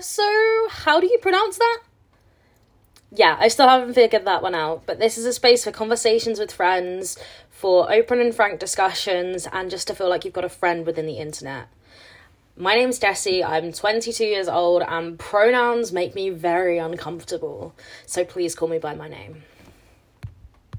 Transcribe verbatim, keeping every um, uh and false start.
so how do you pronounce that? Yeah, I still haven't figured that one out, but this is a space for conversations with friends, for open and frank discussions, and just to feel like you've got a friend within the internet. My name's Jessie, I'm twenty-two years old, and pronouns make me very uncomfortable, so please call me by my name.